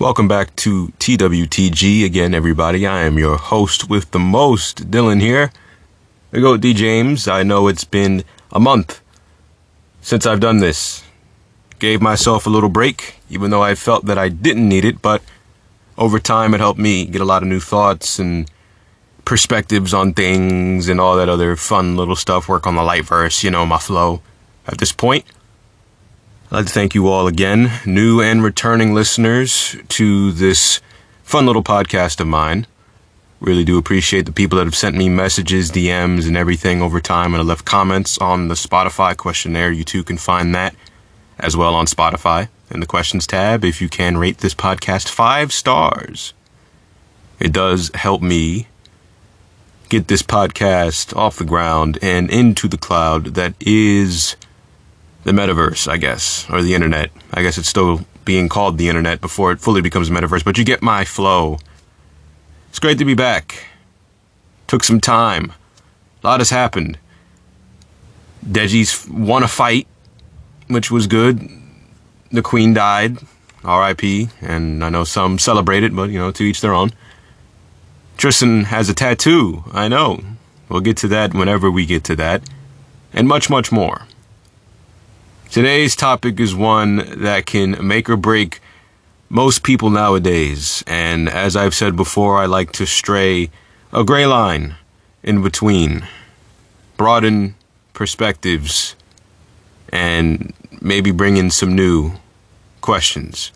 Welcome back to TWTG again, everybody. I am your host with the most, Dylan here. There you go, D. James. I know it's been a month since I've done this. Gave myself a little break, even though I felt that I didn't need it, but over time it helped me get a lot of new thoughts and perspectives on things and all that other fun little stuff, work on the Lightverse, you know, my flow at this point. I'd like to thank you all again, new and returning listeners, to this fun little podcast of mine. Really do appreciate the people that have sent me messages, DMs, and everything over time, and I left comments on the Spotify questionnaire. You too can find that as well on Spotify in the questions tab. If you can, rate this podcast 5 stars. It does help me get this podcast off the ground and into the cloud that is the metaverse, I guess, or the internet. I guess it's still being called the internet before it fully becomes a metaverse, but you get my flow. It's great to be back. Took some time. A lot has happened. Deji's won a fight, which was good. The queen died, R.I.P., and I know some celebrate it, but, you know, to each their own. Tristan has a tattoo, I know. We'll get to that whenever we get to that, and much, much more. Today's topic is one that can make or break most people nowadays, and as I've said before, I like to stray a gray line in between, broaden perspectives, and maybe bring in some new questions.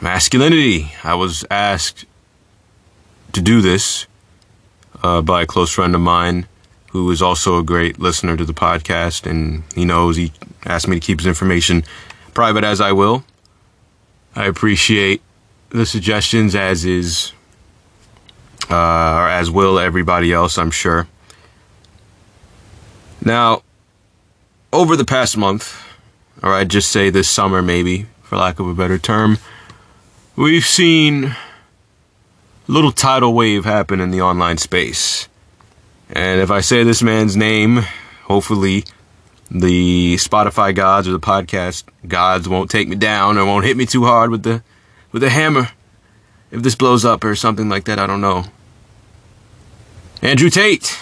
Masculinity. I was asked to do this by a close friend of mine, who is also a great listener to the podcast, and he knows he asked me to keep his information private, as I will. I appreciate the suggestions, as is, or as will everybody else, I'm sure. Now, over the past month, or I'd just say this summer maybe, for lack of a better term, we've seen a little tidal wave happen in the online space. And if I say this man's name, hopefully the Spotify gods or the podcast gods won't take me down or won't hit me too hard with the hammer if this blows up or something like that. I don't know. Andrew Tate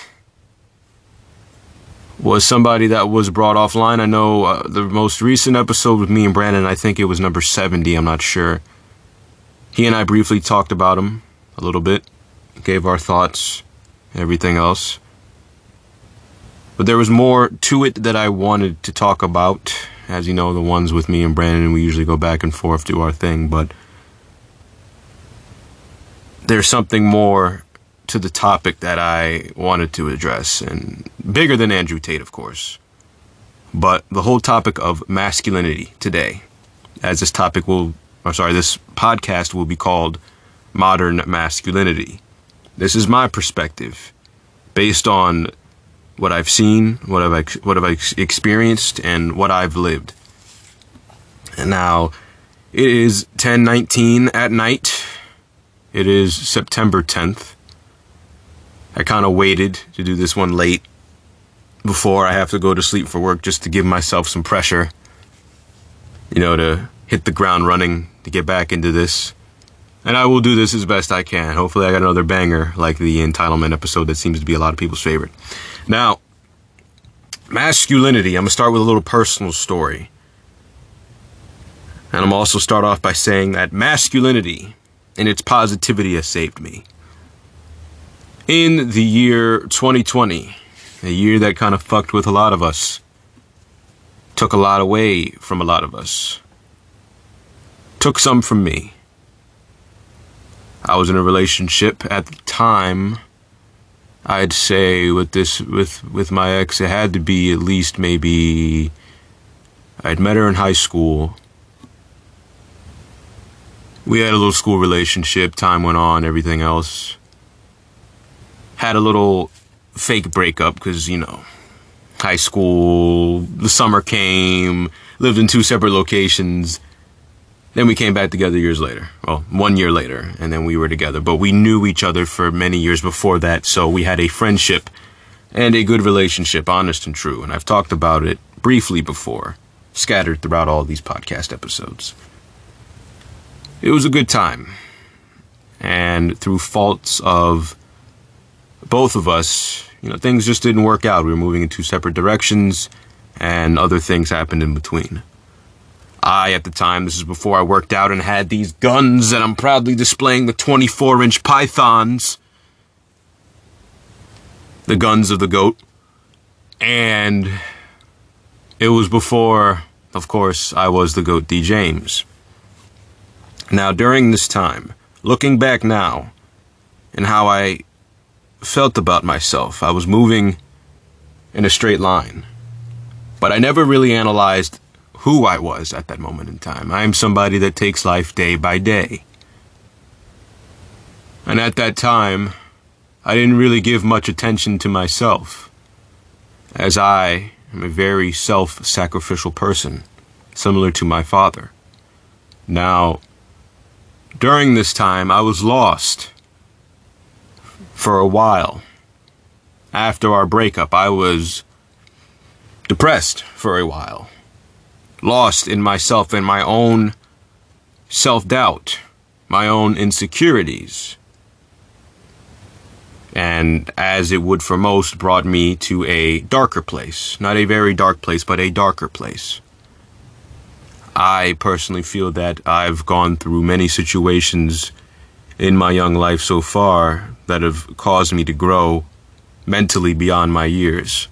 was somebody that was brought offline. I know the most recent episode with me and Brandon, I think it was number 70. I'm not sure. He and I briefly talked about him a little bit, gave our thoughts, everything else. But there was more to it that I wanted to talk about. As you know, the ones with me and Brandon, we usually go back and forth, do our thing, but there's something more to the topic that I wanted to address, and bigger than Andrew Tate, of course. But the whole topic of masculinity today, as this podcast will be called Modern Masculinity. This is my perspective, based on what I've seen, what I've experienced, and what I've lived. And now, it is 10:19 at night. It is September 10th. I kind of waited to do this one late before I have to go to sleep for work, just to give myself some pressure, you know, to hit the ground running, to get back into this. And I will do this as best I can. Hopefully I got another banger like the entitlement episode that seems to be a lot of people's favorite. Now, masculinity. I'm going to start with a little personal story. And I'm also start off by saying that masculinity and its positivity has saved me. In the year 2020, a year that kind of fucked with a lot of us, took a lot away from a lot of us, took some from me. I was in a relationship at the time, I'd say, with my ex. It had to be at least maybe, I'd met her in high school. We had a little school relationship, time went on, everything else. Had a little fake breakup because, you know, high school, the summer came, lived in 2 separate locations. Then we came back together years later. Well, 1 year later, and then we were together. But we knew each other for many years before that, so we had a friendship and a good relationship, honest and true. And I've talked about it briefly before, scattered throughout all these podcast episodes. It was a good time. And through faults of both of us, you know, things just didn't work out. We were moving in two separate directions, and other things happened in between. I, at the time, this is before I worked out and had these guns that I'm proudly displaying, the 24-inch pythons, the guns of the goat. And it was before, of course, I was the goat D. James. Now, during this time, looking back now and how I felt about myself, I was moving in a straight line. But I never really analyzed who I was at that moment in time. I am somebody that takes life day by day. And at that time, I didn't really give much attention to myself, as I am a very self-sacrificial person, similar to my father. Now, during this time, I was lost for a while. After our breakup, I was depressed for a while, lost in myself and my own self-doubt, my own insecurities. And as it would for most, brought me to a darker place. Not a very dark place, but a darker place. I personally feel that I've gone through many situations in my young life so far that have caused me to grow mentally beyond my years.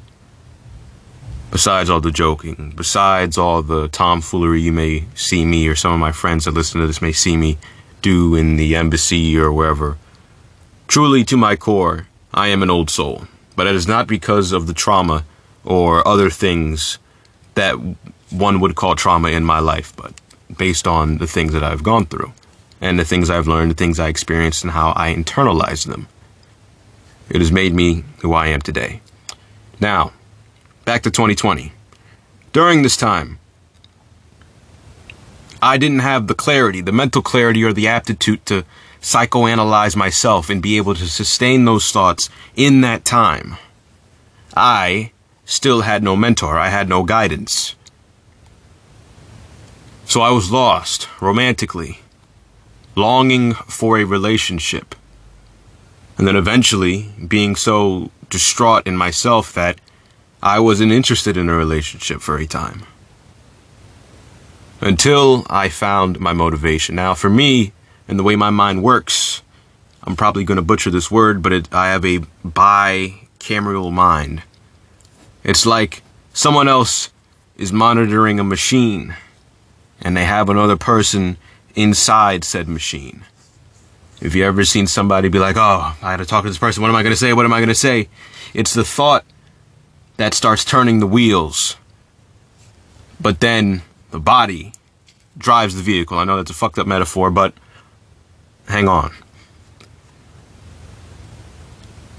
Besides all the joking, besides all the tomfoolery you may see me, or some of my friends that listen to this may see me do in the embassy or wherever. Truly, to my core, I am an old soul, but it is not because of the trauma or other things that one would call trauma in my life, but based on the things that I've gone through and the things I've learned, the things I experienced, and how I internalized them. It has made me who I am today. Now, back to 2020. During this time, I didn't have the clarity, the mental clarity, or the aptitude to psychoanalyze myself and be able to sustain those thoughts in that time. I still had no mentor. I had no guidance. So I was lost romantically, longing for a relationship. And then eventually being so distraught in myself that I wasn't interested in a relationship for a time. Until I found my motivation. Now, for me, and the way my mind works, I'm probably going to butcher this word, but I have a bicameral mind. It's like someone else is monitoring a machine, and they have another person inside said machine. If you ever seen somebody be like, oh, I had to talk to this person, what am I going to say, what am I going to say? It's the thought that starts turning the wheels, but then the body drives the vehicle. I know that's a fucked up metaphor, but hang on.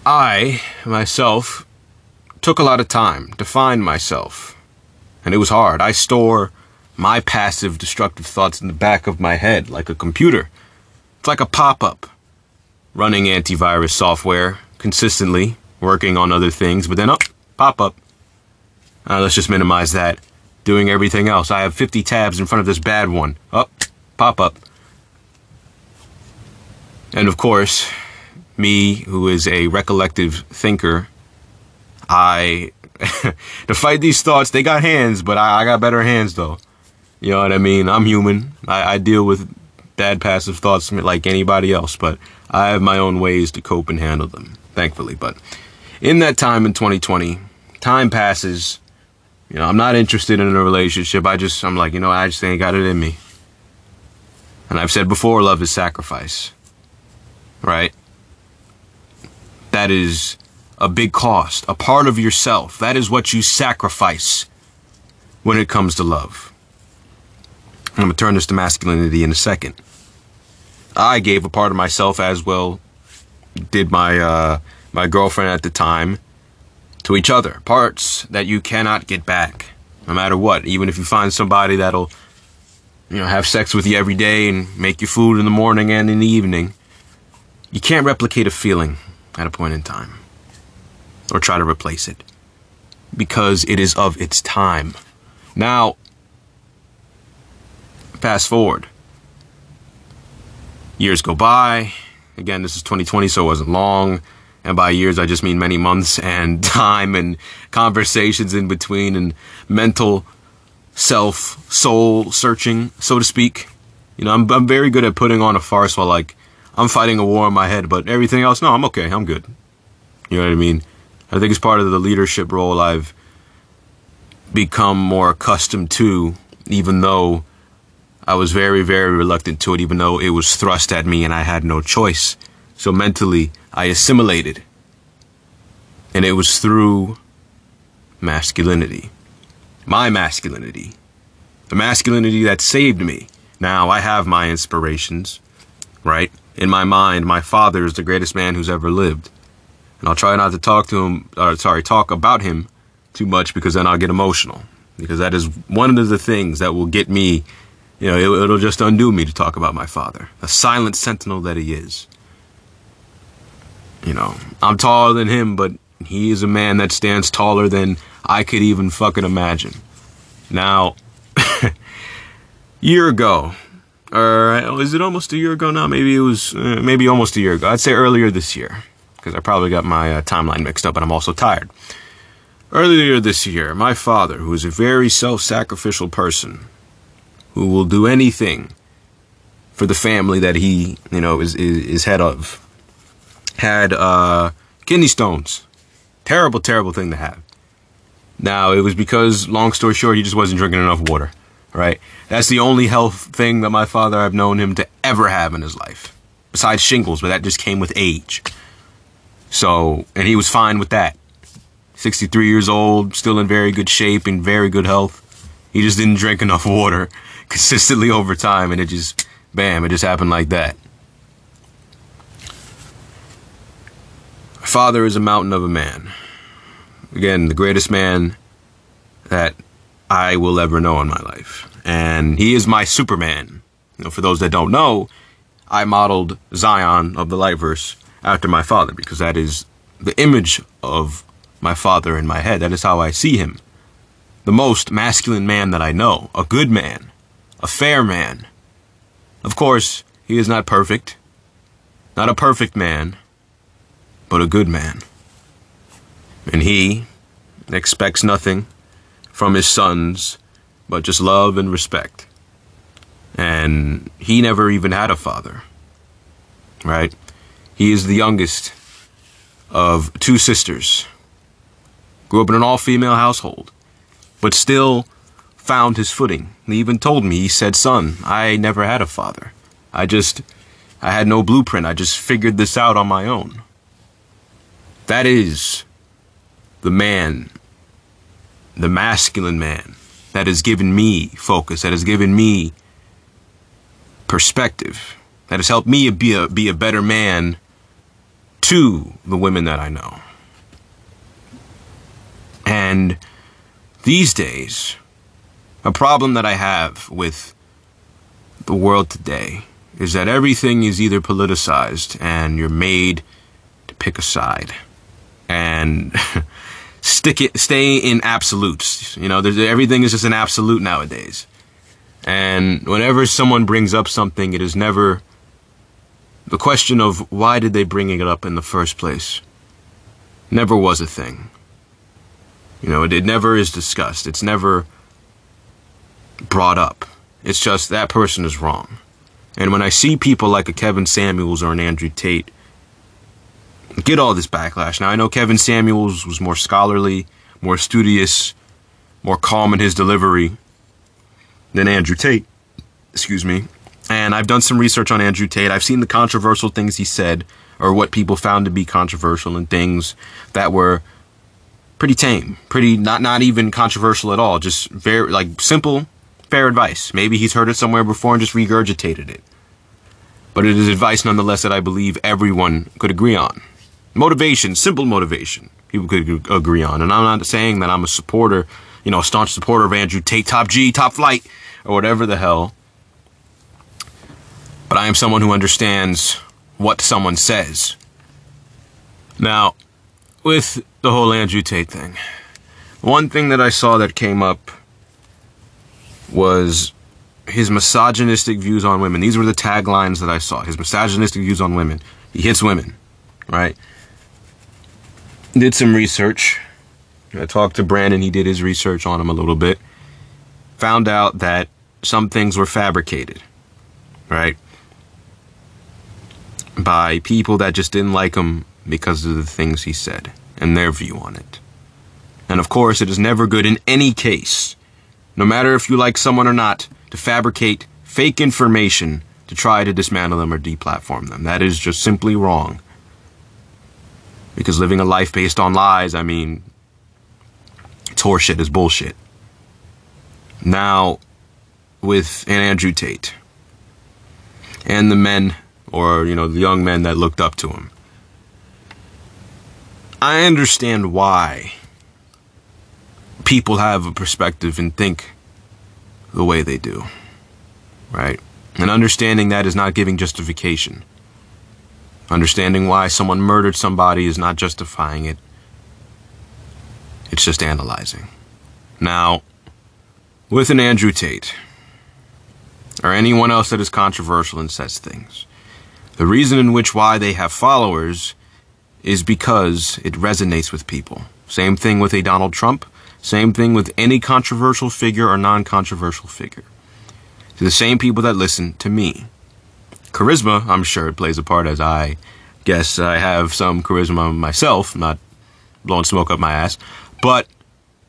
I, myself, took a lot of time to find myself. And it was hard. I store my passive destructive thoughts in the back of my head like a computer. It's like a pop-up. Running antivirus software consistently, working on other things, but then, oh, pop-up. Let's just minimize that. Doing everything else. I have 50 tabs in front of this bad one. Oh, pop-up. And of course, me, who is a recollective thinker, to fight these thoughts, they got hands, but I got better hands, though. You know what I mean? I'm human. I deal with bad passive thoughts like anybody else, but I have my own ways to cope and handle them, thankfully. But in that time in 2020, time passes. You know, I'm not interested in a relationship. I'm like, you know, I just ain't got it in me. And I've said before, love is sacrifice. Right? That is a big cost, a part of yourself. That is what you sacrifice when it comes to love. I'm going to turn this to masculinity in a second. I gave a part of myself, as well did my girlfriend at the time, to each other. Parts that you cannot get back, no matter what. Even if you find somebody that'll, you know, have sex with you every day and make you food in the morning and in the evening, you can't replicate a feeling at a point in time or try to replace it because it is of its time. Now, fast forward. Years go by. Again, this is 2020, so it wasn't long. And by years, I just mean many months and time and conversations in between and mental self, soul searching, so to speak. You know, I'm very good at putting on a farce while, like, I'm fighting a war in my head, but everything else, no, I'm okay, I'm good. You know what I mean? I think it's part of the leadership role I've become more accustomed to, even though I was very, very reluctant to it, even though it was thrust at me and I had no choice. So mentally, I assimilated. And it was through masculinity. My masculinity. The masculinity that saved me. Now, I have my inspirations, right? In my mind, my father is the greatest man who's ever lived. And I'll try not to talk about him too much, because then I'll get emotional. Because that is one of the things that will get me, you know, it'll just undo me to talk about my father. A silent sentinel that he is. You know, I'm taller than him, but he is a man that stands taller than I could even fucking imagine. Now, year ago, or is it almost a year ago now? Maybe it was, maybe almost a year ago. I'd say earlier this year, because I probably got my timeline mixed up, and I'm also tired. Earlier this year, my father, who is a very self-sacrificial person, who will do anything for the family that he, you know, is head of, had kidney stones. Terrible, terrible thing to have. Now, it was because, long story short, he just wasn't drinking enough water, right? That's the only health thing that my father, I've known him to ever have in his life, besides shingles, but that just came with age. So, and he was fine with that. 63 years old, still in very good shape and very good health. He just didn't drink enough water consistently over time, and it just, bam, it just happened like that. My father is a mountain of a man. Again, the greatest man that I will ever know in my life. And he is my Superman. You know, for those that don't know, I modeled Zion of the Lightverse after my father, because that is the image of my father in my head. That is how I see him. The most masculine man that I know. A good man. A fair man. Of course, he is not perfect. Not a perfect man, but a good man. And he expects nothing from his sons but just love and respect. And he never even had a father, right? He is the youngest of two sisters. Grew up in an all-female household, but still found his footing. He even told me, he said, son, I never had a father. I had no blueprint. I just figured this out on my own. That is the man, the masculine man, that has given me focus, that has given me perspective, that has helped me be a better man to the women that I know. And these days, a problem that I have with the world today is that everything is either politicized and you're made to pick a side. And stay in absolutes. You know, everything is just an absolute nowadays. And whenever someone brings up something, it is never the question of why did they bring it up in the first place. Never was a thing. You know, it never is discussed. It's never brought up. It's just that person is wrong. And when I see people like a Kevin Samuels or an Andrew Tate get all this backlash. Now, I know Kevin Samuels was more scholarly, more studious, more calm in his delivery than Andrew Tate. Excuse me. And I've done some research on Andrew Tate. I've seen the controversial things he said, or what people found to be controversial, and things that were pretty tame, pretty not even controversial at all. Just very, like, simple, fair advice. Maybe he's heard it somewhere before and just regurgitated it. But it is advice nonetheless that I believe everyone could agree on. Motivation, simple motivation, people could agree on. And I'm not saying that I'm a supporter, you know, a staunch supporter of Andrew Tate, Top G, Top Flight, or whatever the hell. But I am someone who understands what someone says. Now, with the whole Andrew Tate thing, one thing that I saw that came up was his misogynistic views on women. These were the taglines that I saw. His misogynistic views on women. He hits women, right? Did some research. I talked to Brandon. He did his research on him a little bit. Found out that some things were fabricated, right? By people that just didn't like him because of the things he said and their view on it. And of course, it is never good in any case, no matter if you like someone or not, to fabricate fake information to try to dismantle them or deplatform them. That is just simply wrong. Because living a life based on lies, I mean, it's horseshit, it's bullshit. Now, with Andrew Tate and the men, or, you know, the young men that looked up to him, I understand why people have a perspective and think the way they do, right? And understanding that is not giving justification. Understanding why someone murdered somebody is not justifying it. It's just analyzing. Now, with an Andrew Tate, or anyone else that is controversial and says things, the reason in which why they have followers is because it resonates with people. Same thing with a Donald Trump. Same thing with any controversial figure or non-controversial figure. To the same people that listen to me. Charisma, I'm sure, it plays a part, as I guess I have some charisma myself. I'm not blowing smoke up my ass. But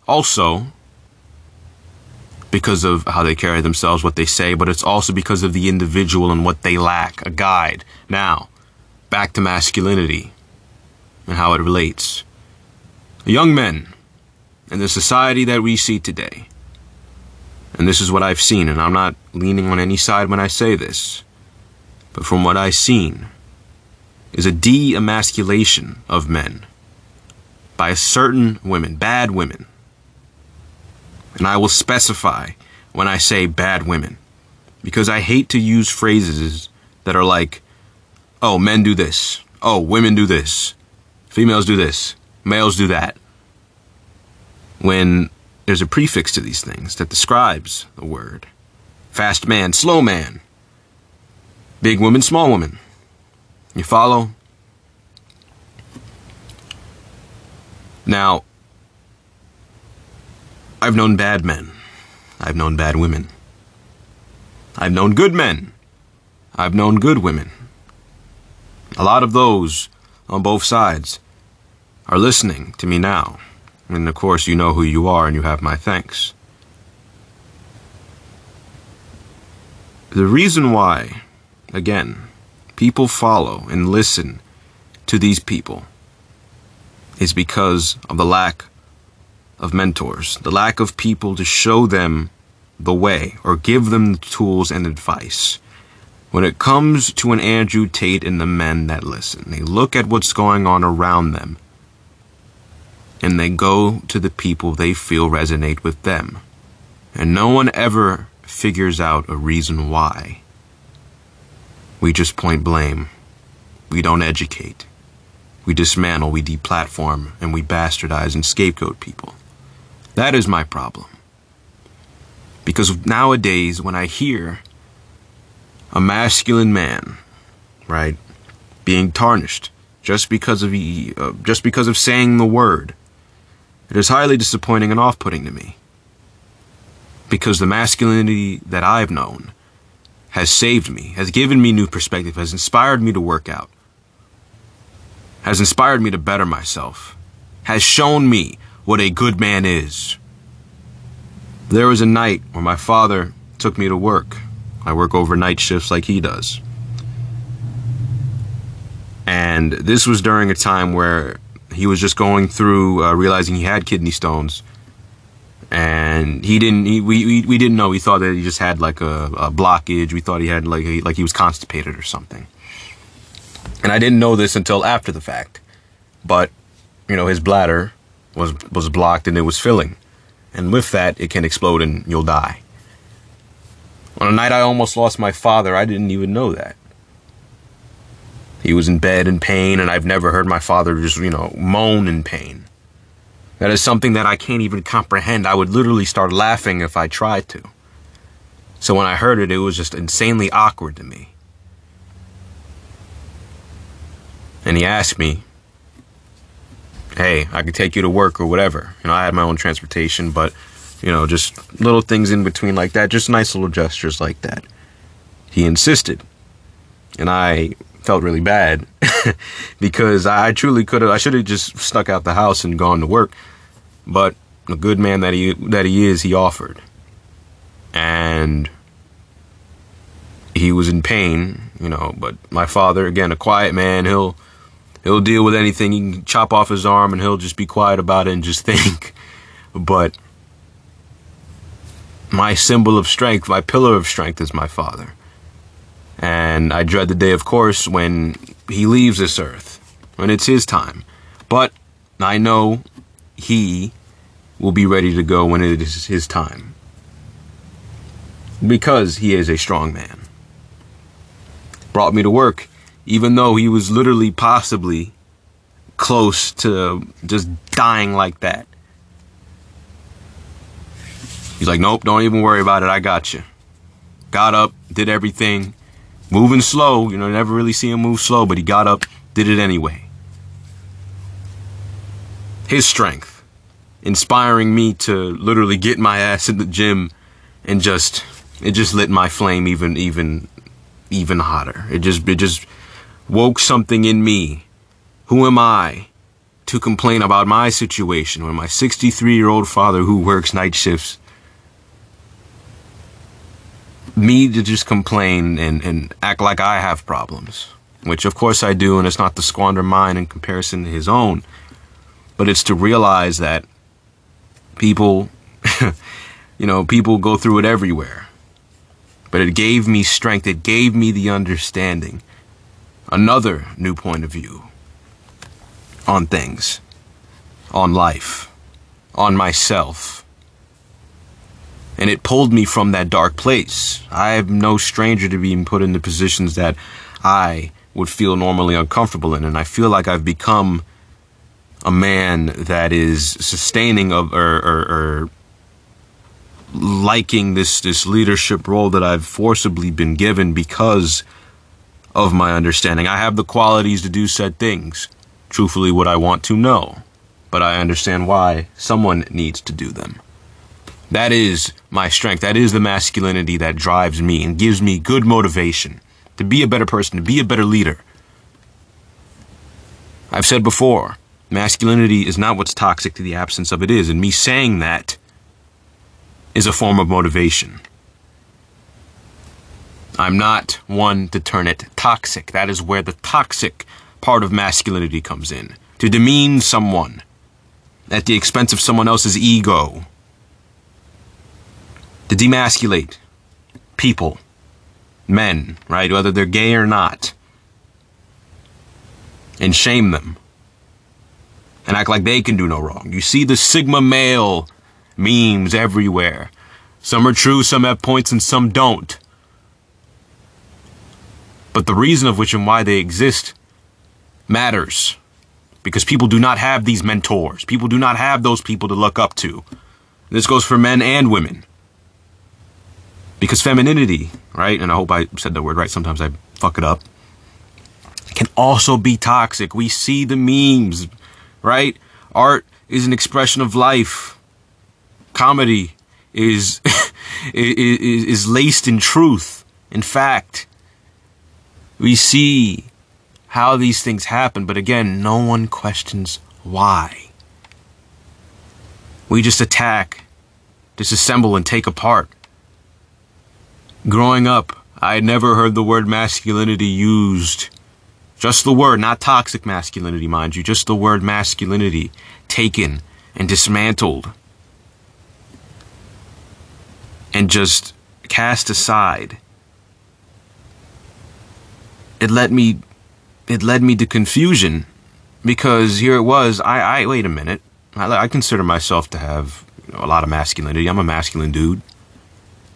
also because of how they carry themselves, what they say, but it's also because of the individual and what they lack, a guide. Now, back to masculinity and how it relates. Young men in the society that we see today, and this is what I've seen, and I'm not leaning on any side when I say this, but from what I've seen, is a de-emasculation of men by certain women, bad women. And I will specify when I say bad women, because I hate to use phrases that are like, oh, men do this, oh, women do this, females do this, males do that, when there's a prefix to these things that describes the word. Fast man, slow man, big woman, small woman. You follow? Now, I've known bad men. I've known bad women. I've known good men. I've known good women. A lot of those on both sides are listening to me now. And of course, you know who you are and you have my thanks. The reason why, again, people follow and listen to these people is because of the lack of mentors, the lack of people to show them the way or give them the tools and advice. When it comes to an Andrew Tate and the men that listen, they look at what's going on around them and they go to the people they feel resonate with them. And no one ever figures out a reason why. We just point blame. We don't educate. We dismantle, we deplatform, and we bastardize and scapegoat people. That is my problem. Because nowadays, when I hear a masculine man, right, being tarnished just because of saying the word, it is highly disappointing and off-putting to me. Because the masculinity that I've known has saved me, has given me new perspective, has inspired me to work out, has inspired me to better myself, has shown me what a good man is. There was a night where my father took me to work. I work overnight shifts like he does. And this was during a time where he was just going through realizing he had kidney stones, and we didn't know. We thought that he just had like a blockage. We thought he had like he was constipated or something. And I didn't know this until after the fact, but, you know, his bladder was blocked and it was filling. And with that, it can explode and you'll die. On a night I almost lost my father, I didn't even know that. He was in bed in pain, and I've never heard my father just, you know, moan in pain. That is something that I can't even comprehend. I would literally start laughing if I tried to. So when I heard it, it was just insanely awkward to me. And he asked me, hey, I could take you to work or whatever. You know, I had my own transportation, but, you know, just little things in between like that, just nice little gestures like that. He insisted. And I felt really bad because I truly could have, I should have just snuck out the house and gone to work. But the good man that he is, he offered. And he was in pain, you know, but my father, again, a quiet man, he'll deal with anything. You can chop off his arm and he'll just be quiet about it and just think. But my symbol of strength, my pillar of strength is my father. And I dread the day, of course, when he leaves this earth, when it's his time. But I know he will be ready to go when it is his time, because he is a strong man. Brought me to work, even though he was literally possibly close to just dying like that. He's like, nope, don't even worry about it, I got you. Got up, did everything, moving slow, you know, never really see him move slow, but he got up, did it anyway. His strength, inspiring me to literally get my ass in the gym and just, it just lit my flame even hotter. It just woke something in me. Who am I to complain about my situation when my 63-year-old father, who works night shifts, me to just complain and act like I have problems, which of course I do, and it's not to squander mine in comparison to his own, but it's to realize that people, you know, people go through it everywhere. But it gave me strength. It gave me the understanding. Another new point of view on things, on life, on myself. And it pulled me from that dark place. I am no stranger to being put into positions that I would feel normally uncomfortable in. And I feel like I've become a man that is sustaining of or liking this leadership role that I've forcibly been given because of my understanding. I have the qualities to do said things. Truthfully, what I want to know, but I understand why someone needs to do them. That is my strength. That is the masculinity that drives me and gives me good motivation to be a better person, to be a better leader. I've said before, masculinity is not what's toxic, to the absence of it is. And me saying that is a form of motivation. I'm not one to turn it toxic. That is where the toxic part of masculinity comes in. To demean someone at the expense of someone else's ego. To demasculate people, men, right? Whether they're gay or not. And shame them. And act like they can do no wrong. You see the Sigma male memes everywhere. Some are true, some have points, and some don't. But the reason of which and why they exist matters. Because people do not have these mentors. People do not have those people to look up to. This goes for men and women. Because femininity, right? And I hope I said that word right. Sometimes I fuck it up. It can also be toxic. We see the memes, right? Art is an expression of life. Comedy is laced in truth. In fact, we see how these things happen, but again, no one questions why. We just attack, disassemble, and take apart. Growing up, I had never heard the word masculinity used. Just the word, not toxic masculinity, mind you, just the word masculinity taken and dismantled. And just cast aside. It led me to confusion, because here it was. I wait a minute. I consider myself to have, you know, a lot of masculinity. I'm a masculine dude.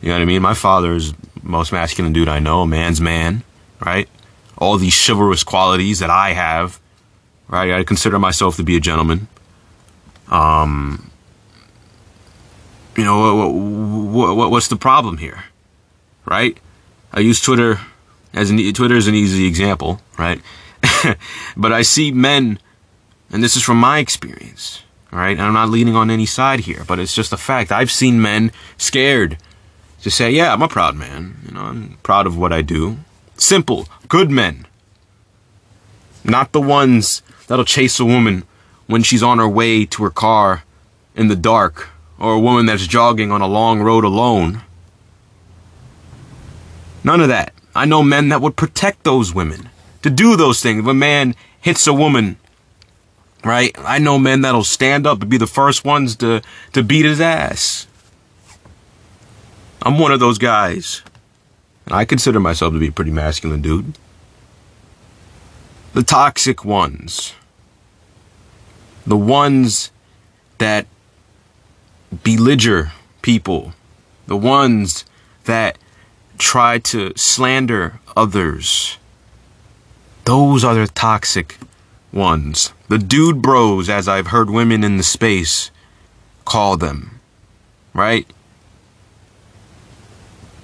You know what I mean? My father is the most masculine dude I know. A man's man, right? All these chivalrous qualities that I have, right? I consider myself to be a gentleman. You know, what's the problem here? right? I use Twitter as an easy example, right? But I see men, and this is from my experience, right? And I'm not leaning on any side here, but it's just a fact. I've seen men scared to say, yeah, I'm a proud man. You know, I'm proud of what I do. Simple, good men. Not the ones that'll chase a woman when she's on her way to her car in the dark, or a woman that's jogging on a long road alone. None of that. I know men that would protect those women, to do those things. If a man hits a woman, right, I know men that'll stand up and be the first ones to beat his ass. I'm one of those guys. And I consider myself to be a pretty masculine dude. The toxic ones. The ones that belittle people. The ones that try to slander others. Those are the toxic ones. The dude bros, as I've heard women in the space call them, right?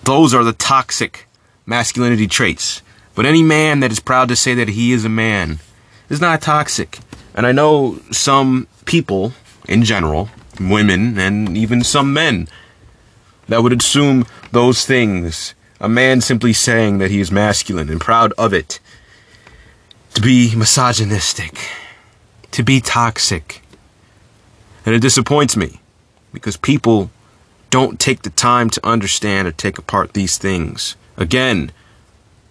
Those are the toxic masculinity traits. But any man that is proud to say that he is a man is not toxic. And I know some people in general, women and even some men, that would assume those things. A man simply saying that he is masculine and proud of it, to be misogynistic, to be toxic. And it disappoints me because people don't take the time to understand or take apart these things. Again,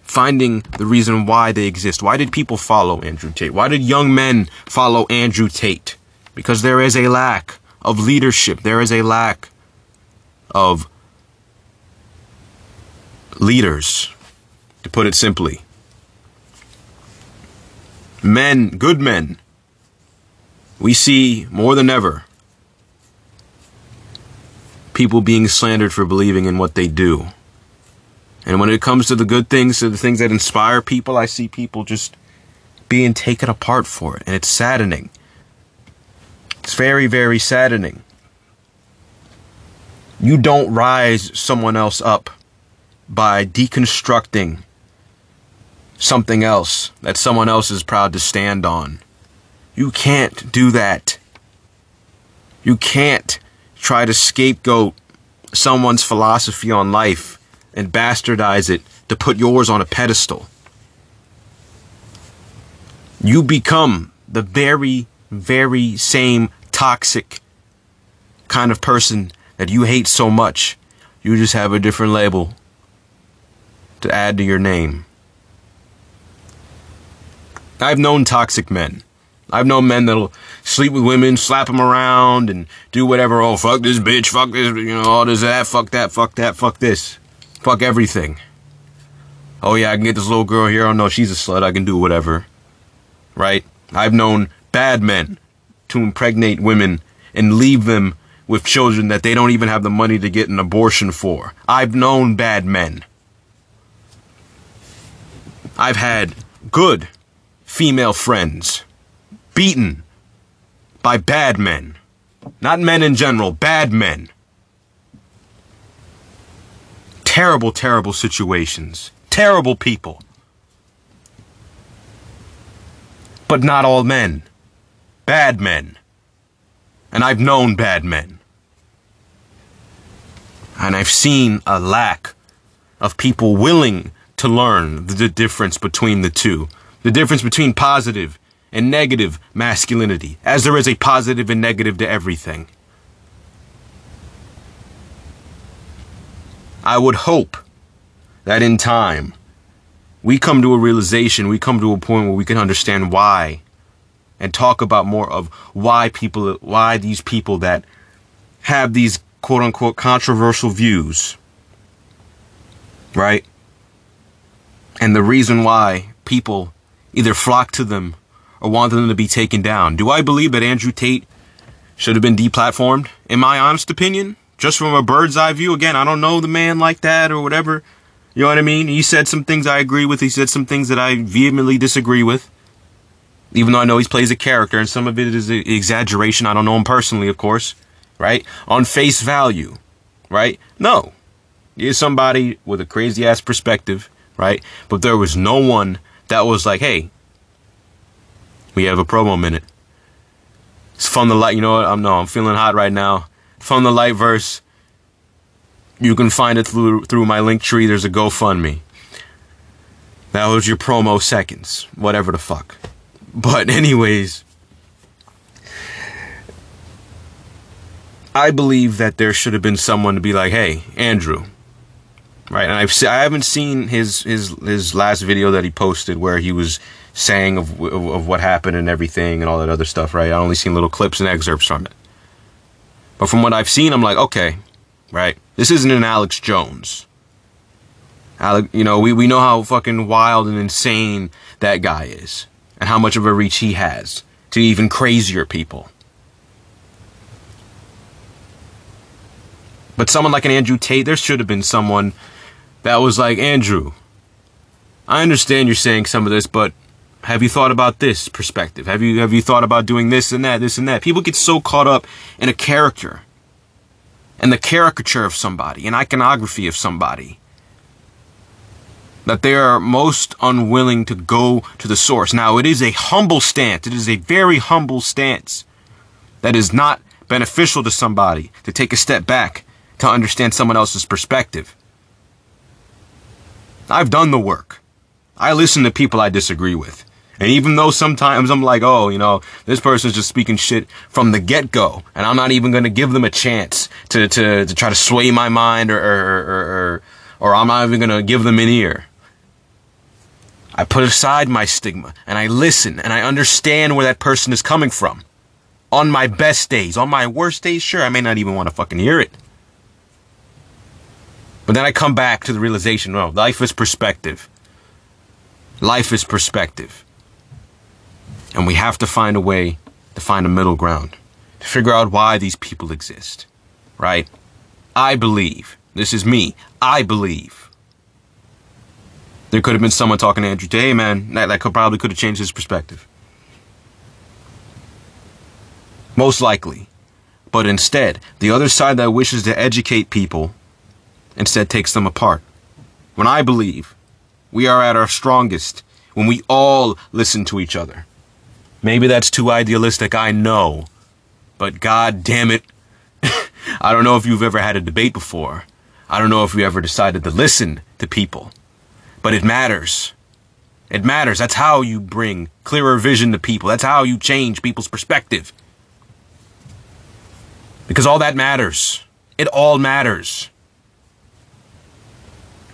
finding the reason why they exist. Why did people follow Andrew Tate? Why did young men follow Andrew Tate? Because there is a lack of leadership. There is a lack of leaders, to put it simply. Men, good men, we see more than ever people being slandered for believing in what they do. And when it comes to the good things, to the things that inspire people, I see people just being taken apart for it. And it's saddening. It's very, very saddening. You don't rise someone else up by deconstructing something else that someone else is proud to stand on. You can't do that. You can't try to scapegoat someone's philosophy on life and bastardize it to put yours on a pedestal. You become the very, very same toxic kind of person that you hate so much. You just have a different label to add to your name. I've known toxic men. I've known men that'll sleep with women, slap them around, and do whatever. Oh, fuck this bitch, fuck this, you know, all this, that, fuck that, fuck that, fuck this. Fuck everything. Oh yeah, I can get this little girl here. Oh no, she's a slut. I can do whatever. Right? I've known bad men to impregnate women and leave them with children that they don't even have the money to get an abortion for. I've known bad men. I've had good female friends beaten by bad men. Not men in general, bad men. Terrible, terrible situations. Terrible people. But not all men. Bad men. And I've known bad men. And I've seen a lack of people willing to learn the difference between the two. The difference between positive and negative masculinity, as there is a positive and negative to everything. I would hope that in time, we come to a realization, we come to a point where we can understand why, and talk about more of why these people that have these quote unquote controversial views, right? And the reason why people either flock to them or want them to be taken down. Do I believe that Andrew Tate should have been deplatformed? In my honest opinion, just from a bird's eye view, again, I don't know the man like that or whatever. You know what I mean? He said some things I agree with. He said some things that I vehemently disagree with. Even though I know he plays a character and some of it is exaggeration. I don't know him personally, of course, right? On face value, right? No, Here's somebody with a crazy ass perspective, right? But there was no one that was like, hey, we have a promo minute. It's from the light. You know what? I'm feeling hot right now. From the Lightverse. You can find it through my link tree. There's a GoFundMe. That was your promo seconds. Whatever the fuck. But anyways, I believe that there should have been someone to be like, hey, Andrew. Right? And I haven't seen his last video that he posted where he was saying of what happened and everything and all that other stuff, right? I only seen little clips and excerpts from it. But from what I've seen, I'm like, okay, right? This isn't an Alex Jones. You know, we know how fucking wild and insane that guy is and how much of a reach he has to even crazier people. But someone like an Andrew Tate, there should have been someone that was like, Andrew, I understand you're saying some of this, but have you thought about this perspective? Have you thought about doing this and that, this and that? People get so caught up in a character and the caricature of somebody, an iconography of somebody, that they are most unwilling to go to the source. Now, it is a humble stance. It is a very humble stance that is not beneficial to somebody to take a step back to understand someone else's perspective. I've done the work. I listen to people I disagree with. And even though sometimes I'm like, oh, you know, this person's just speaking shit from the get-go, and I'm not even going to give them a chance to try to sway my mind, or I'm not even going to give them an ear. I put aside my stigma, and I listen, and I understand where that person is coming from. On my best days, on my worst days, sure, I may not even want to fucking hear it. But then I come back to the realization, no, life is perspective. Life is perspective. And we have to find a way to find a middle ground, to figure out why these people exist, right? I believe, this is me, I believe there could have been someone talking to Andrew Day, man, that probably could have changed his perspective. Most likely. But instead, the other side that wishes to educate people instead takes them apart. When I believe we are at our strongest, when we all listen to each other. Maybe that's too idealistic, I know. But god damn it, I don't know if you've ever had a debate before. I don't know if you ever decided to listen to people. But it matters. It matters. That's how you bring clearer vision to people. That's how you change people's perspective. Because all that matters. It all matters.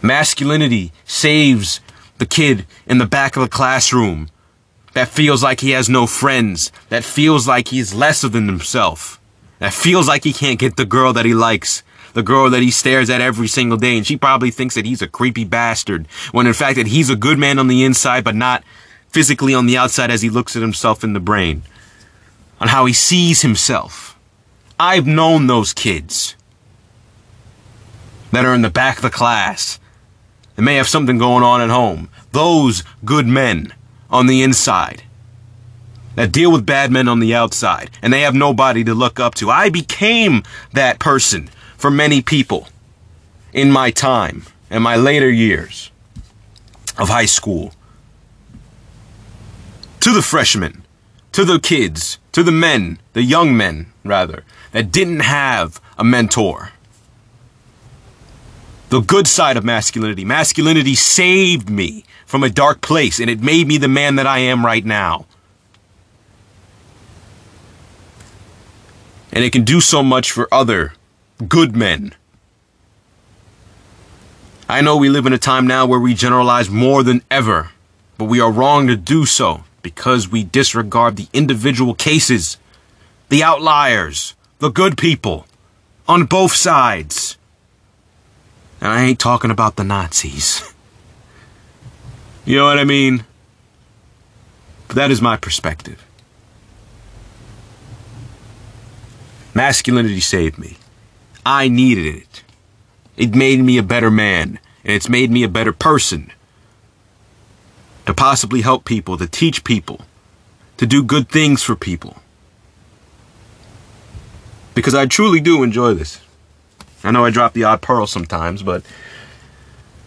Masculinity saves the kid in the back of the classroom that feels like he has no friends, that feels like he's lesser than himself, that feels like he can't get the girl that he likes, the girl that he stares at every single day, and she probably thinks that he's a creepy bastard, when in fact that he's a good man on the inside, but not physically on the outside as he looks at himself in the brain, on how he sees himself. I've known those kids that are in the back of the class. They may have something going on at home. Those good men on the inside that deal with bad men on the outside, and they have nobody to look up to. I became that person for many people in my time and my later years of high school. To the freshmen, to the kids, to the men, the young men, rather, that didn't have a mentor. The good side of masculinity. Masculinity saved me from a dark place, and it made me the man that I am right now. And it can do so much for other good men. I know we live in a time now where we generalize more than ever, but we are wrong to do so because we disregard the individual cases, the outliers, the good people on both sides. And I ain't talking about the Nazis. You know what I mean? But that is my perspective. Masculinity saved me. I needed it. It made me a better man. And it's made me a better person. To possibly help people, to teach people, to do good things for people. Because I truly do enjoy this. I know I drop the odd pearl sometimes, but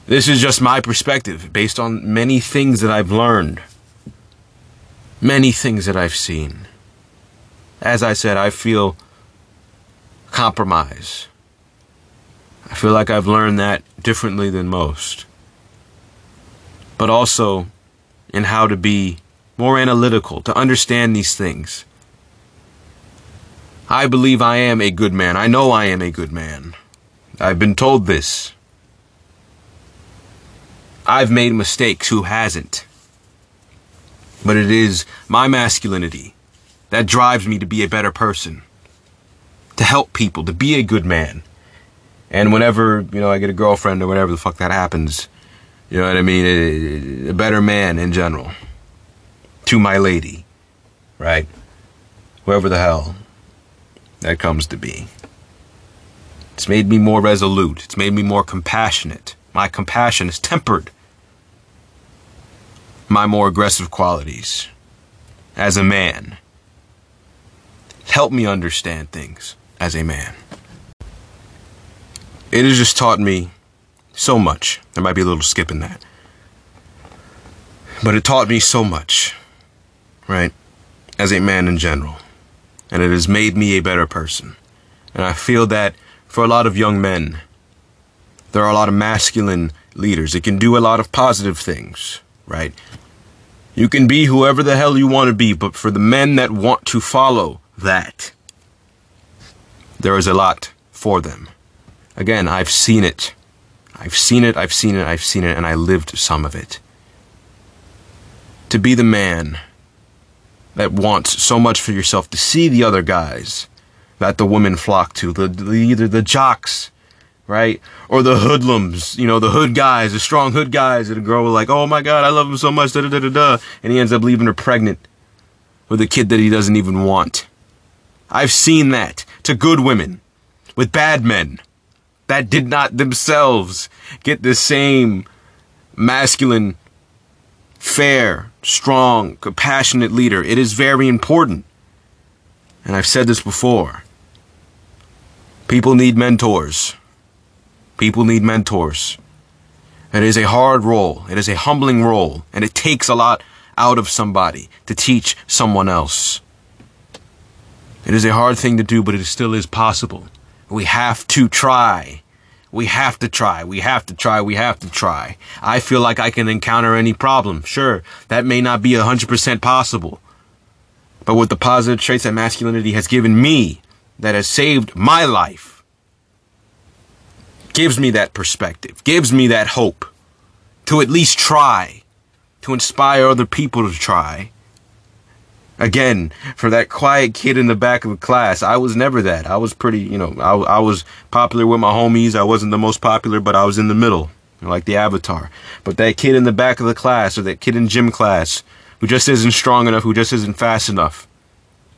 this is just my perspective based on many things that I've learned, many things that I've seen. As I said, I feel compromised. I feel like I've learned that differently than most, but also in how to be more analytical, to understand these things. I believe I am a good man. I know I am a good man. I've been told this. I've made mistakes. Who hasn't? But it is my masculinity that drives me to be a better person, to help people, to be a good man. And whenever, you know, I get a girlfriend or whatever the fuck that happens, you know what I mean, a better man in general, to my lady, right? Whoever the hell that comes to be. It's made me more resolute. It's made me more compassionate. My compassion is tempered my more aggressive qualities as a man. Help me understand things as a man. It has just taught me so much. There might be a little skip in that, but it taught me so much, right? As a man in general. And it has made me a better person. And I feel that for a lot of young men, there are a lot of masculine leaders that can do a lot of positive things, right? You can be whoever the hell you want to be, but for the men that want to follow that, there is a lot for them. Again, I've seen it. I've seen it, I've seen it, I've seen it, and I lived some of it. To be the man that wants so much for yourself, to see the other guys that the women flock to, either the jocks, right, or the hoodlums, you know, the hood guys, the strong hood guys that a girl will like, oh my God, I love him so much, da-da-da-da-da, and he ends up leaving her pregnant with a kid that he doesn't even want. I've seen that to good women with bad men that did not themselves get the same masculine, fair, strong, compassionate leader. It is very important. And I've said this before. People need mentors. People need mentors. It is a hard role. It is a humbling role. And it takes a lot out of somebody to teach someone else. It is a hard thing to do, but it still is possible. We have to try. We have to try, we have to try, we have to try. I feel like I can encounter any problem. Sure, that may not be 100% possible. But with the positive traits that masculinity has given me, that has saved my life, gives me that perspective, gives me that hope to at least try, to inspire other people to try. Again, for that quiet kid in the back of the class, I was never that. I was pretty, you know, I was popular with my homies. I wasn't the most popular, but I was in the middle, like the Avatar. But that kid in the back of the class, or that kid in gym class who just isn't strong enough, who just isn't fast enough,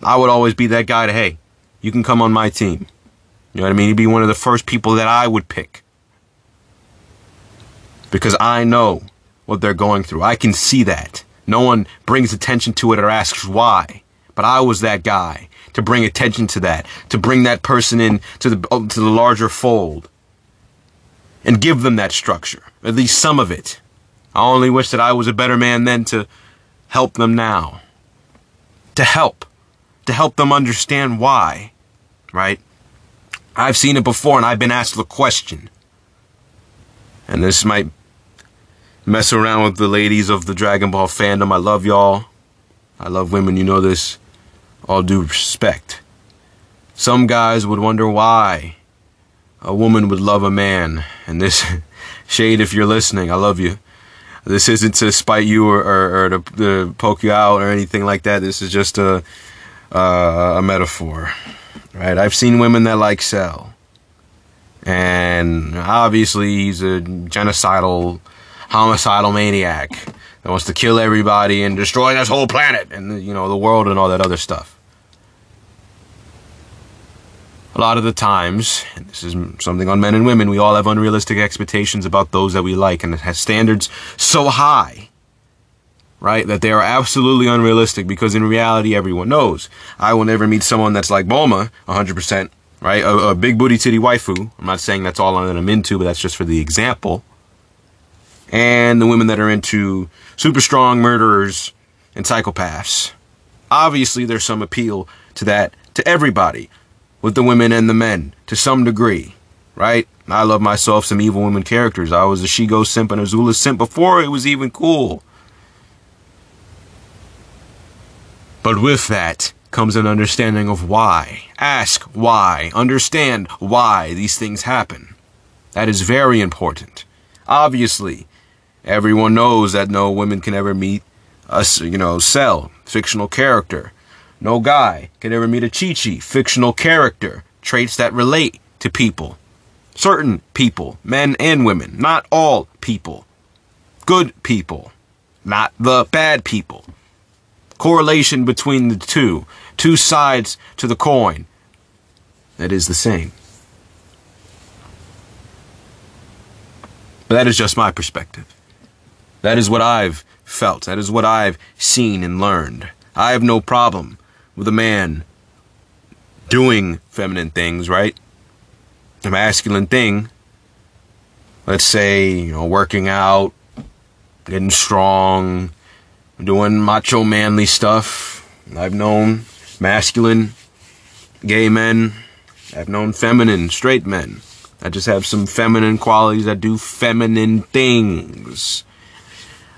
I would always be that guy to, hey, you can come on my team. You know what I mean? He'd be one of the first people that I would pick. Because I know what they're going through. I can see that. No one brings attention to it or asks why, but I was that guy to bring attention to that, to bring that person in to the larger fold and give them that structure, at least some of it. I only wish that I was a better man then to help them now, to help them understand why, right? I've seen it before and I've been asked the question, and this might mess around with the ladies of the Dragon Ball fandom. I love y'all. I love women, you know this. All due respect. Some guys would wonder why a woman would love a man. And this, Shade, if you're listening, I love you. This isn't to spite you or to poke you out or anything like that. This is just a metaphor, right? I've seen women that like Cell. And obviously he's a homicidal maniac that wants to kill everybody and destroy this whole planet and, you know, the world and all that other stuff. A lot of the times, and this is something on men and women, we all have unrealistic expectations about those that we like, and it has standards so high, right, that they are absolutely unrealistic, because in reality everyone knows I will never meet someone that's like Bulma 100%. right? A big booty titty waifu. I'm not saying that's all that I'm into, but that's just for the example. And the women that are into super strong murderers and psychopaths. Obviously, there's some appeal to that to everybody, with the women and the men, to some degree, right? I love myself some evil women characters. I was a She-Go simp and Azula simp before it was even cool. But with that comes an understanding of why. Ask why. Understand why these things happen. That is very important. Obviously, everyone knows that no women can ever meet a, Cell, fictional character. No guy can ever meet a Chi-Chi, fictional character. Traits that relate to people. Certain people, men and women. Not all people. Good people. Not the bad people. Correlation between the two. Two sides to the coin. That is the same. But that is just my perspective. That is what I've felt. That is what I've seen and learned. I have no problem with a man doing feminine things, right? A masculine thing. Let's say, working out, getting strong, doing macho manly stuff. I've known masculine gay men. I've known feminine straight men. I just have some feminine qualities that do feminine things.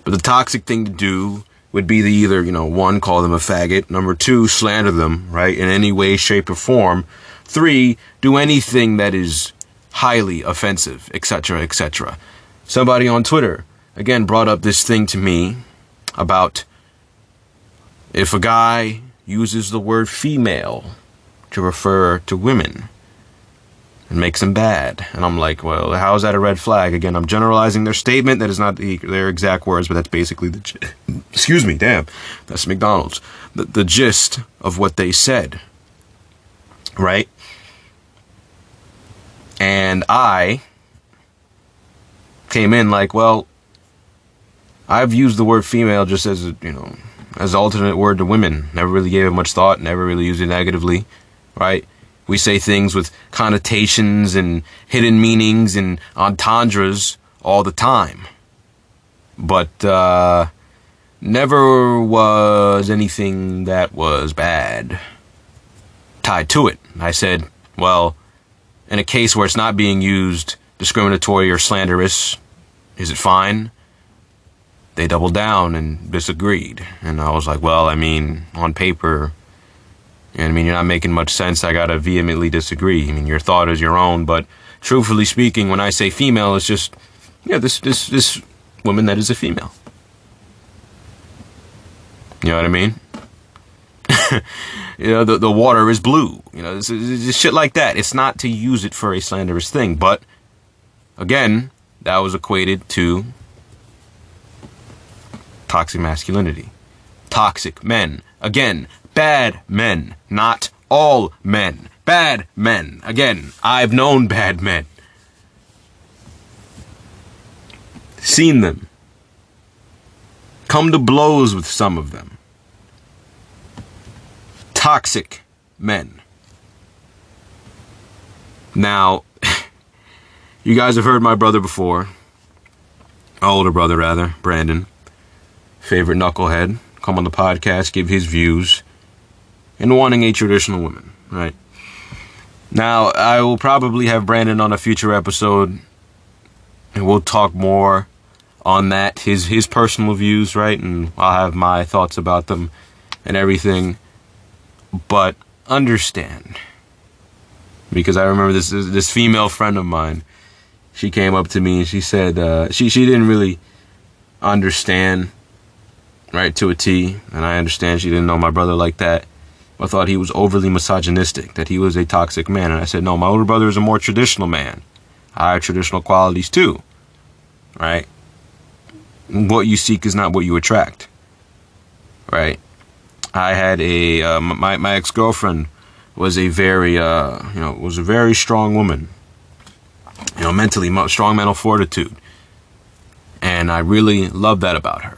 But the toxic thing to do would be to either, one, call them a faggot. Number two, slander them, right, in any way, shape, or form. Three, do anything that is highly offensive, etc., etc. Somebody on Twitter, again, brought up this thing to me about if a guy uses the word female to refer to women, it makes them bad. And I'm like, well, how is that a red flag? Again, I'm generalizing their statement. That is not their exact words, but that's basically the... Excuse me, damn. That's McDonald's. The gist of what they said. Right? And I came in like, well, I've used the word female just as, as an alternate word to women. Never really gave it much thought. Never really used it negatively. Right? We say things with connotations and hidden meanings and entendres all the time. But never was anything that was bad tied to it. I said, well, in a case where it's not being used discriminatory or slanderous, is it fine? They doubled down and disagreed. And I was like, well, I mean, on paper... you're not making much sense. I gotta vehemently disagree. Your thought is your own, but truthfully speaking, when I say female, it's just, this woman that is a female. You know what I mean? The water is blue. It's shit like that. It's not to use it for a slanderous thing, but, again, that was equated to toxic masculinity. Toxic men. Again, bad men, not all men. Bad men. Again, I've known bad men. Seen them. Come to blows with some of them. Toxic men. Now, you guys have heard my brother before. My older brother, rather, Brandon. Favorite knucklehead. Come on the podcast, give his views. And wanting a traditional woman, right? Now, I will probably have Brandon on a future episode, and we'll talk more on that, his personal views, right? And I'll have my thoughts about them and everything. But understand, because I remember this female friend of mine, she came up to me and she said, she didn't really understand, right, to a T, and I understand she didn't know my brother like that. I thought he was overly misogynistic, that he was a toxic man. And I said, no, my older brother is a more traditional man. I have traditional qualities too, right? What you seek is not what you attract, right? I had a, my ex-girlfriend was a very, was a very strong woman, mentally, strong mental fortitude. And I really loved that about her.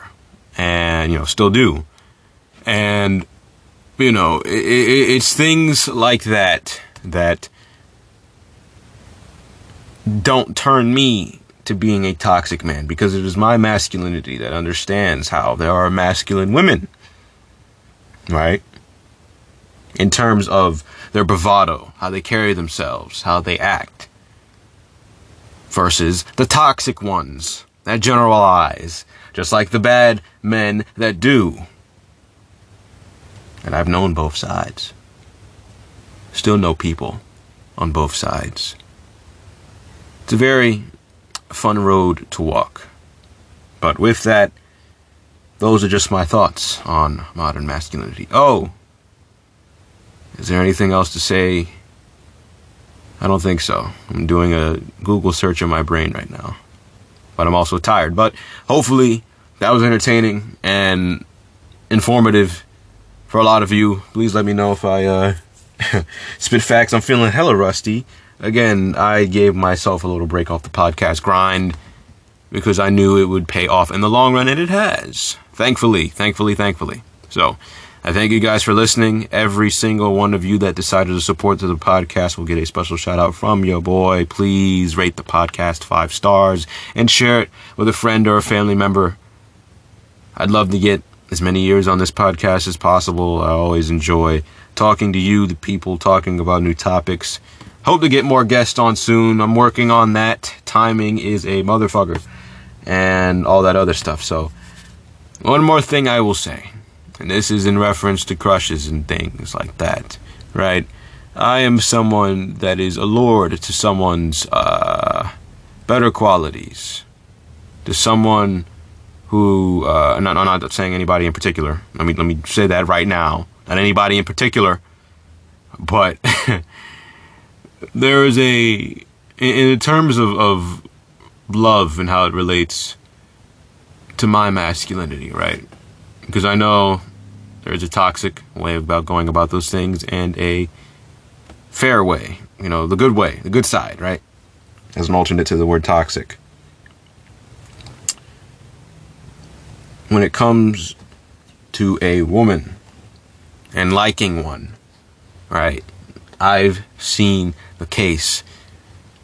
And, still do. And... it's things like that don't turn me to being a toxic man, because it is my masculinity that understands how there are masculine women, right? In terms of their bravado, how they carry themselves, how they act, versus the toxic ones that generalize, just like the bad men that do. And I've known both sides. Still know people on both sides. It's a very fun road to walk. But with that, those are just my thoughts on modern masculinity. Oh, is there anything else to say? I don't think so. I'm doing a Google search in my brain right now, but I'm also tired. But hopefully that was entertaining and informative for a lot of you. Please let me know if I spit facts. I'm feeling hella rusty. Again, I gave myself a little break off the podcast grind because I knew it would pay off in the long run, and it has. Thankfully. So I thank you guys for listening. Every single one of you that decided to support the podcast will get a special shout out from your boy. Please rate the podcast 5 stars and share it with a friend or a family member. I'd love to get as many ears on this podcast as possible. I always enjoy talking to you, the people, talking about new topics. Hope to get more guests on soon. I'm working on that. Timing is a motherfucker and all that other stuff. So one more thing I will say. And this is in reference to crushes and things like that, right? I am someone that is allured to someone's better qualities. To someone who, I'm not saying anybody in particular. Let me say that right now. Not anybody in particular. But there is in terms of love and how it relates to my masculinity, right? Because I know there is a toxic way about going about those things and a fair way, the good way, the good side, right? As an alternate to the word toxic. When it comes to a woman and liking one, right? I've seen the case.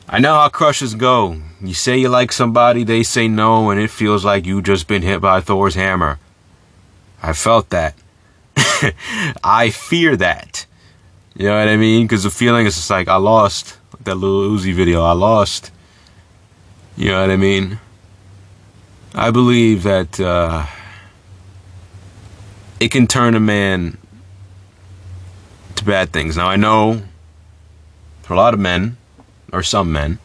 I know how crushes go. You say you like somebody, they say no, and it feels like you just been hit by Thor's hammer. I felt that. I fear that. You know what I mean? Because the feeling is just like, I lost. That little Uzi video, I lost. You know what I mean? I believe that it can turn a man to bad things. Now, I know for a lot of men, or some men,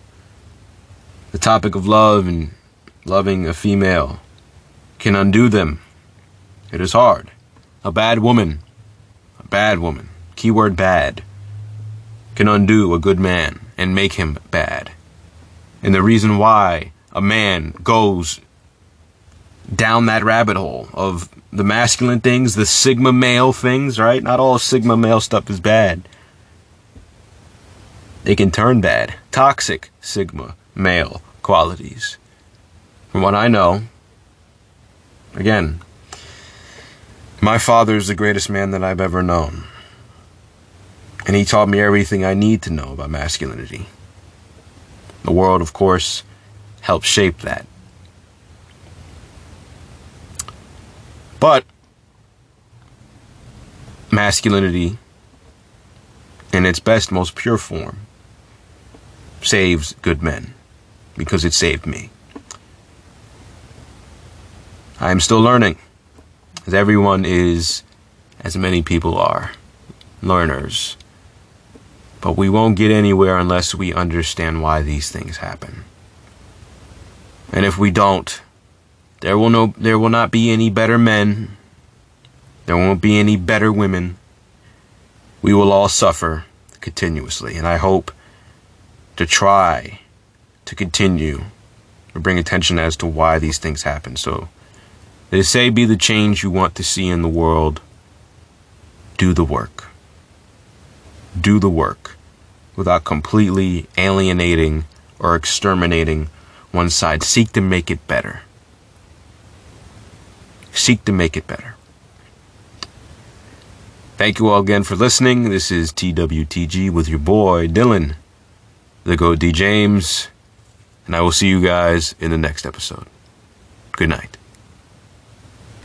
the topic of love and loving a female can undo them. It is hard. A bad woman, keyword bad, can undo a good man and make him bad. And the reason why a man goes down that rabbit hole of the masculine things, the sigma male things, right? Not all sigma male stuff is bad. They can turn bad. Toxic sigma male qualities. From what I know, again, my father is the greatest man that I've ever known. And he taught me everything I need to know about masculinity. The world, of course, helped shape that. But masculinity, in its best, most pure form, saves good men, because it saved me. I am still learning. Because everyone is, as many people are, learners. But we won't get anywhere unless we understand why these things happen. And if we don't, there will not be any better men. There won't be any better women. We will all suffer continuously. And I hope to try to continue to bring attention as to why these things happen. So they say, be the change you want to see in the world. Do the work. Do the work without completely alienating or exterminating one side. Seek to make it better. Seek to make it better. Thank you all again for listening. This is TWTG with your boy, Dylan, the Go D. James. And I will see you guys in the next episode. Good night.